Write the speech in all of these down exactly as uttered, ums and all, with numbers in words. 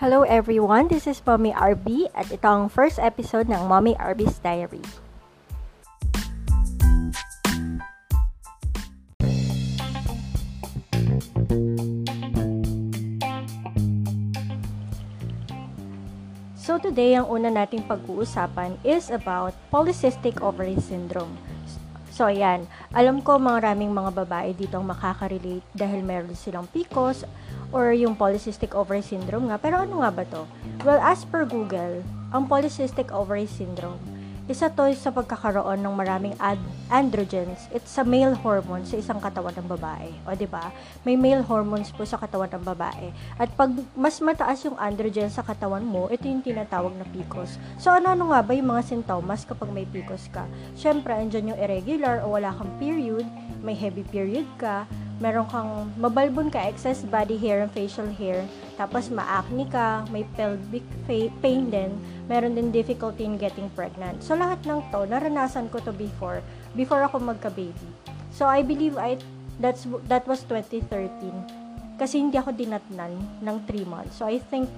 Hello everyone, this is Mommy Arby at ito ang first episode ng Mommy Arby's Diary. So today, ang una nating pag-uusapan is about polycystic ovary syndrome. So ayan, alam ko maraming mga babae dito ang makaka-relate dahil meron silang P C O S or yung polycystic ovary syndrome nga. Pero ano nga ba to? Well, as per Google, ang polycystic ovary syndrome, isa to sa pagkakaroon ng maraming ad- androgens. It's a male hormone sa isang katawan ng babae. O diba? May male hormones po sa katawan ng babae. At pag mas mataas yung androgen sa katawan mo, ito yung tinatawag na P C O S. So ano-ano nga ba yung mga sintomas kapag may P C O S ka? Siyempre, andyan yung irregular o wala kang period, may heavy period ka, meron kang mabalbon ka, excess body hair and facial hair, tapos ma-acne ka, may pelvic pain din, meron din difficulty in getting pregnant. So lahat ng to, naranasan ko to before, before ako magka-baby. So I believe I, that's, that was twenty thirteen, kasi hindi ako dinatnan ng three months. So I think,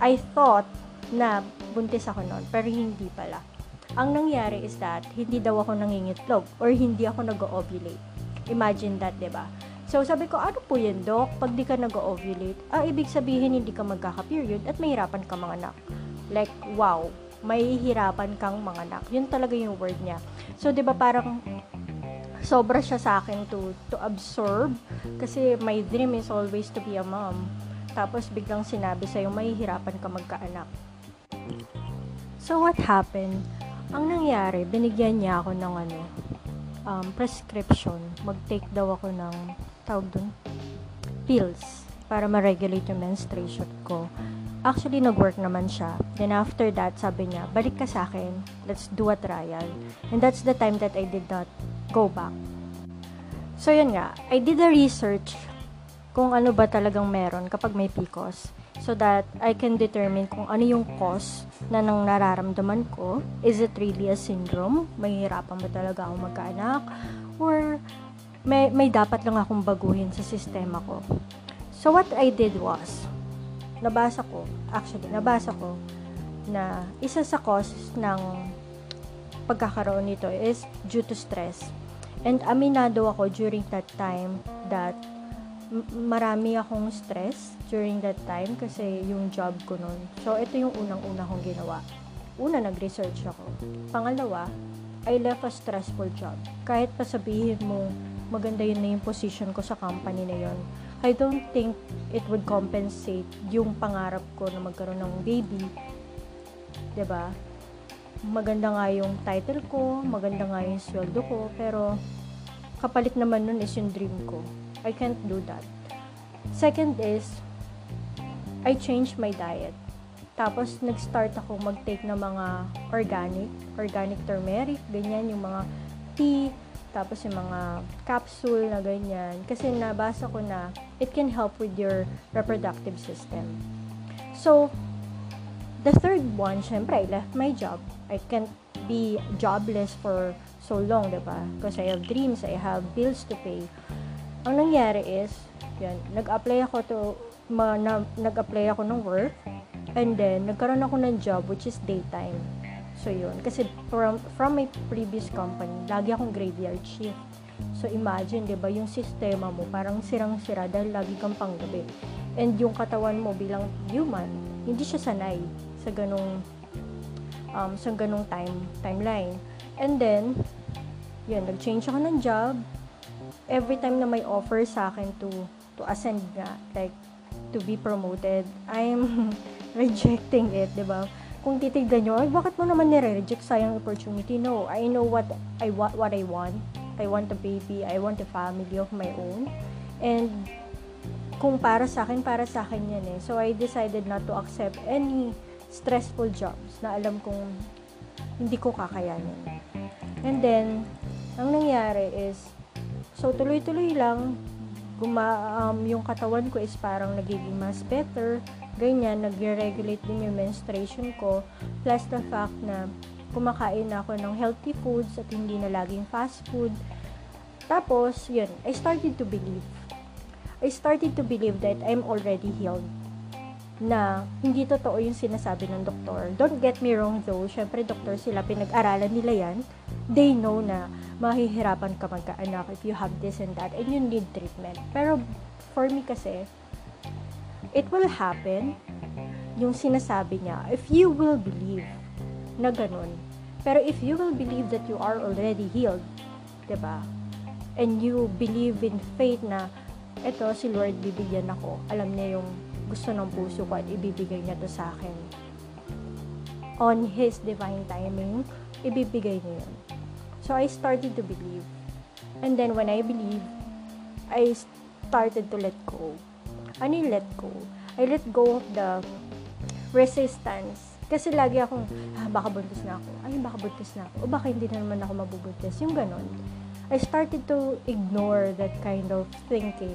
I thought na buntis ako noon, pero hindi pala. Ang nangyari is that, hindi daw ako nangingitlog, or hindi ako nag-ovulate. Imagine that, diba? So, sabi ko, ano po yan, Doc? Pag di ka nag-ovulate, ah, ibig sabihin, hindi ka magkaka-period at mahirapan kang manganak. Like, wow, mahihirapan kang manganak. Yun talaga yung word niya. So, diba, parang sobra siya sa akin to, to absorb kasi my dream is always to be a mom. Tapos, biglang sinabi sa'yo, mahihirapan ka magkaanak. So, what happened? Ang nangyari, binigyan niya ako ng ano, Um, prescription, mag-take daw ako ng tawag dun, pills para ma-regulate yung menstruation ko. Actually, nag-work naman siya. Then after that, sabi niya, balik ka sa akin, let's do a trial. And that's the time that I did not go back. So yun nga, I did a research kung ano ba talagang meron kapag may P C O S so that I can determine kung ano yung cause na nang nararamdaman ko. Is it really a syndrome? Mahihirapan ba talaga akong magkaanak? Or may, may dapat lang akong baguhin sa sistema ko? So what I did was, nabasa ko, actually, nabasa ko na isa sa causes ng pagkakaroon nito is due to stress. And aminado ako during that time that marami akong stress during that time kasi yung job ko nun. So, ito yung unang-una kong ginawa. Una, nag-research ako. Pangalawa, I left a stressful job. Kahit pa sabihin mo, maganda yun na yung position ko sa company na yun, I don't think it would compensate yung pangarap ko na magkaroon ng baby. Diba? Maganda nga yung title ko, maganda nga yung sweldo ko, pero kapalit naman nun is yung dream ko. I can't do that. Second is, I changed my diet. Tapos, nag-start ako mag-take ng mga organic, organic turmeric, ganyan, yung mga tea, tapos yung mga capsule na ganyan. Kasi nabasa ko na it can help with your reproductive system. So, the third one, syempre, I left my job. I can't be jobless for so long, diba? Because I have dreams, I have bills to pay. Ang nangyari is, yan, nag-apply ako to, ma, na, nag-apply ako ng work, and then, nagkaroon ako ng job, which is daytime. So, yun. Kasi, from, from my previous company, lagi akong graveyard shift. So, imagine, diba, yung sistema mo, parang sirang-sira, dahil lagi kang panggabi. And yung katawan mo bilang human, hindi siya sanay sa ganung, um, sa ganung time, timeline. And then, yun, nag-change ako ng job. Every time na may offer sa akin to to ascend nga, like to be promoted, I'm rejecting it, diba? Kung titignan nyo, ay bakit mo naman nire-reject, sayang opportunity? No, I know what I want, what I want. I want a baby, I want a family of my own. And kung para sa akin, para sa akin yan eh. So I decided not to accept any stressful jobs na alam kong hindi ko kakayanin. And then, ang nangyari is, so, tuloy-tuloy lang, guma, um, yung katawan ko is parang nagiging mas better, ganyan, nag-regulate din yung menstruation ko, plus the fact na kumakain ako ng healthy foods at hindi na laging fast food. Tapos, yun, I started to believe. I started to believe that I'm already healed. na hindi totoo yung sinasabi ng doktor. Don't get me wrong though, syempre doktor sila, pinag-aralan nila yan. They know na mahihirapan ka magkaanak if you have this and that and you need treatment. Pero for me kasi, it will happen yung sinasabi niya if you will believe na ganun. Pero if you will believe that you are already healed, diba? And you believe in faith na eto si Lord bibigyan ako, alam niya yung gusto ng puso ko at ibibigay niya to sa akin. On His divine timing, ibibigay niya yun. So, I started to believe. And then, when I believed, I started to let go. Ano yung let go? I let go of the resistance. Kasi lagi akong, ah, baka buntis na ako. Ay, baka buntis na ako. O baka hindi na naman ako mabubuntis. Yung ganon. I started to ignore that kind of thinking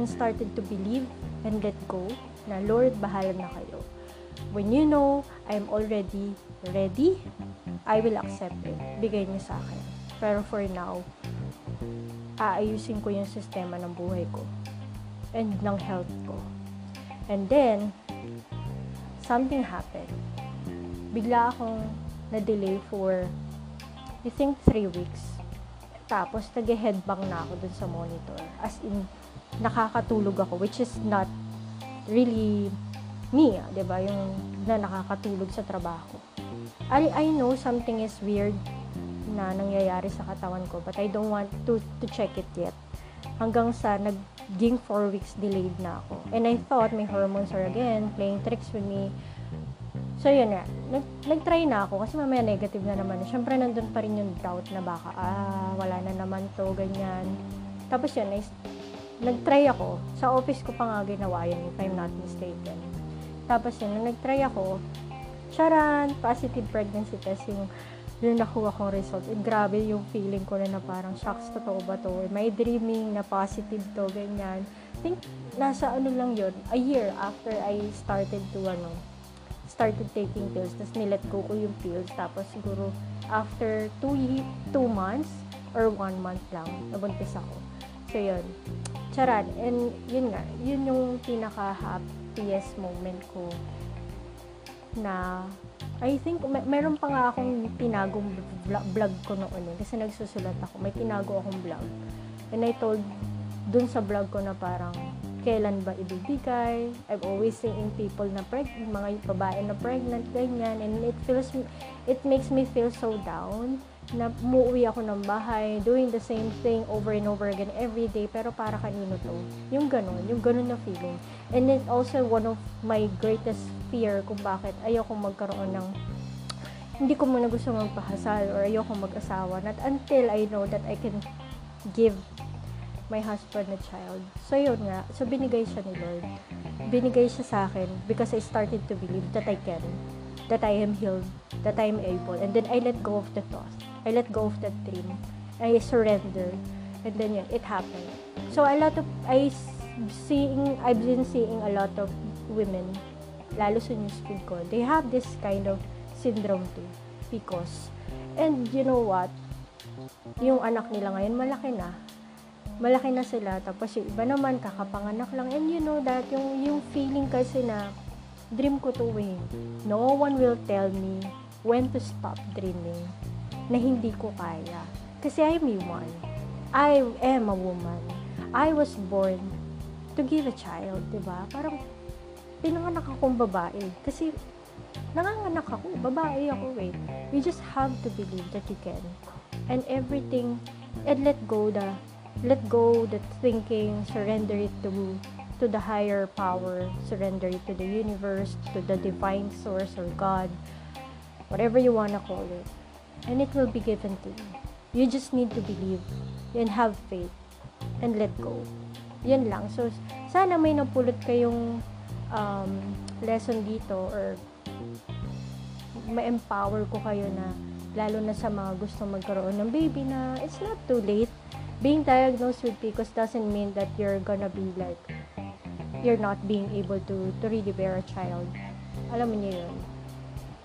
and started to believe and let go na Lord, bahala na kayo. When you know I'm already ready, I will accept it. Bigay niyo sa akin. Pero for now, aayusin ko yung sistema ng buhay ko and ng health ko. And then, something happened. Bigla akong na-delay for, I think, three weeks. Tapos, nag-headbang na ako dun sa monitor. As in, nakakatulog ako, which is not really me, ah, diba? Yung na nakakatulog sa trabaho. I, I know something is weird na nangyayari sa katawan ko, but I don't want to, to check it yet. Hanggang sa naging four weeks delayed na ako. And I thought my hormones are again playing tricks with me. So, yun na. Nag, nag-try na ako kasi mamaya negative na naman. Siyempre, nandun pa rin yung doubt na baka, ah, wala na naman to, ganyan. Tapos yun, I, nag-try ako. Sa office ko pa nga ginawa yun, if I'm not mistaken. Tapos yun, nung nag-try ako, charan, positive pregnancy test yung, yung nakuha kong results. And grabe yung feeling ko na, na parang, shocks, totoo ba to? Am I dreaming na positive to, ganyan? I think, nasa ano lang yun, a year after I started to, ano, started taking pills. Tapos nilet go ko yung pills. Tapos siguro, after two, two months or one month lang, nabuntis ako. So, yun. Charan. And yun nga, yun yung pinaka-happiest moment ko na, I think, may, meron pa nga akong tinagong vlog ko noon eh, kasi nagsusulat ako. May tinago akong vlog. And I told dun sa vlog ko na parang, kailan ba ibibigay? I'm always seeing people na pregnant, mga babae na pregnant, ganyan. And it feels, it makes me feel so down na umuwi ako ng bahay, doing the same thing over and over again every day, pero para kanino to? Yung ganun, yung ganun na feeling. And it's also one of my greatest fear kung bakit ayoko magkaroon ng, hindi ko muna gusto magpahasal or ayoko mag-asawa, not until I know that I can give my husband a child. So, yun nga. So, binigay siya ni Lord. Binigay siya sa akin because I started to believe that I can, that I am healed, that I am able. And then, I let go of the thought. I let go of that dream. I surrender. And then, yun, it happened. So, a lot of, I seeing, I've been seeing a lot of women, lalo sa newsfeed ko, they have this kind of syndrome too. Because, and you know what? Yung anak nila ngayon, malaki na. Malaki na sila, tapos yung iba naman kakapanganak lang, and you know that yung, yung feeling kasi na dream ko to eh, no one will tell me when to stop dreaming na hindi ko kaya, kasi I'm human, I am a woman, I was born to give a child, diba? Parang pinanganak akong babae kasi nanganganak ako, babae ako eh. You just have to believe that you can, and everything, and let go the let go the thinking, surrender it to to the higher power, surrender it to the universe, to the divine source or God, whatever you want to call it, and it will be given to you. You just need to believe and have faith and let go. Yan lang. So, sana may napulot kayong um, lesson dito, or ma-empower ko kayo na, lalo na sa mga gusto magkaroon ng baby, na it's not too late. Being diagnosed with P C O S doesn't mean that you're gonna be like, you're not being able to, to really bear a child. Alam niyo yun.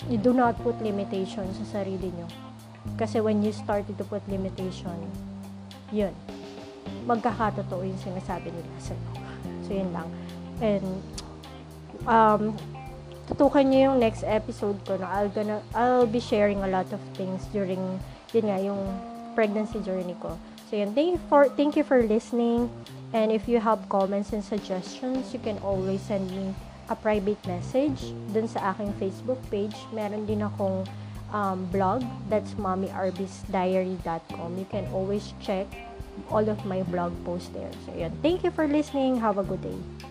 You do not put limitations sa sarili nyo. Kasi when you started to put limitation, yun, magkakatotoo yung sinasabi nila sa'yo. So, yun lang. And um, tutukan nyo yung next episode ko na I'll, gonna, I'll be sharing a lot of things during, yun nga, yung pregnancy journey ko. So, yun. Thank you for, thank you for listening. And if you have comments and suggestions, you can always send me a private message dun sa aking Facebook page. Meron din akong um, blog. That's mommy arby's diary dot com. You can always check all of my blog posts there. So, yun. Thank you for listening. Have a good day.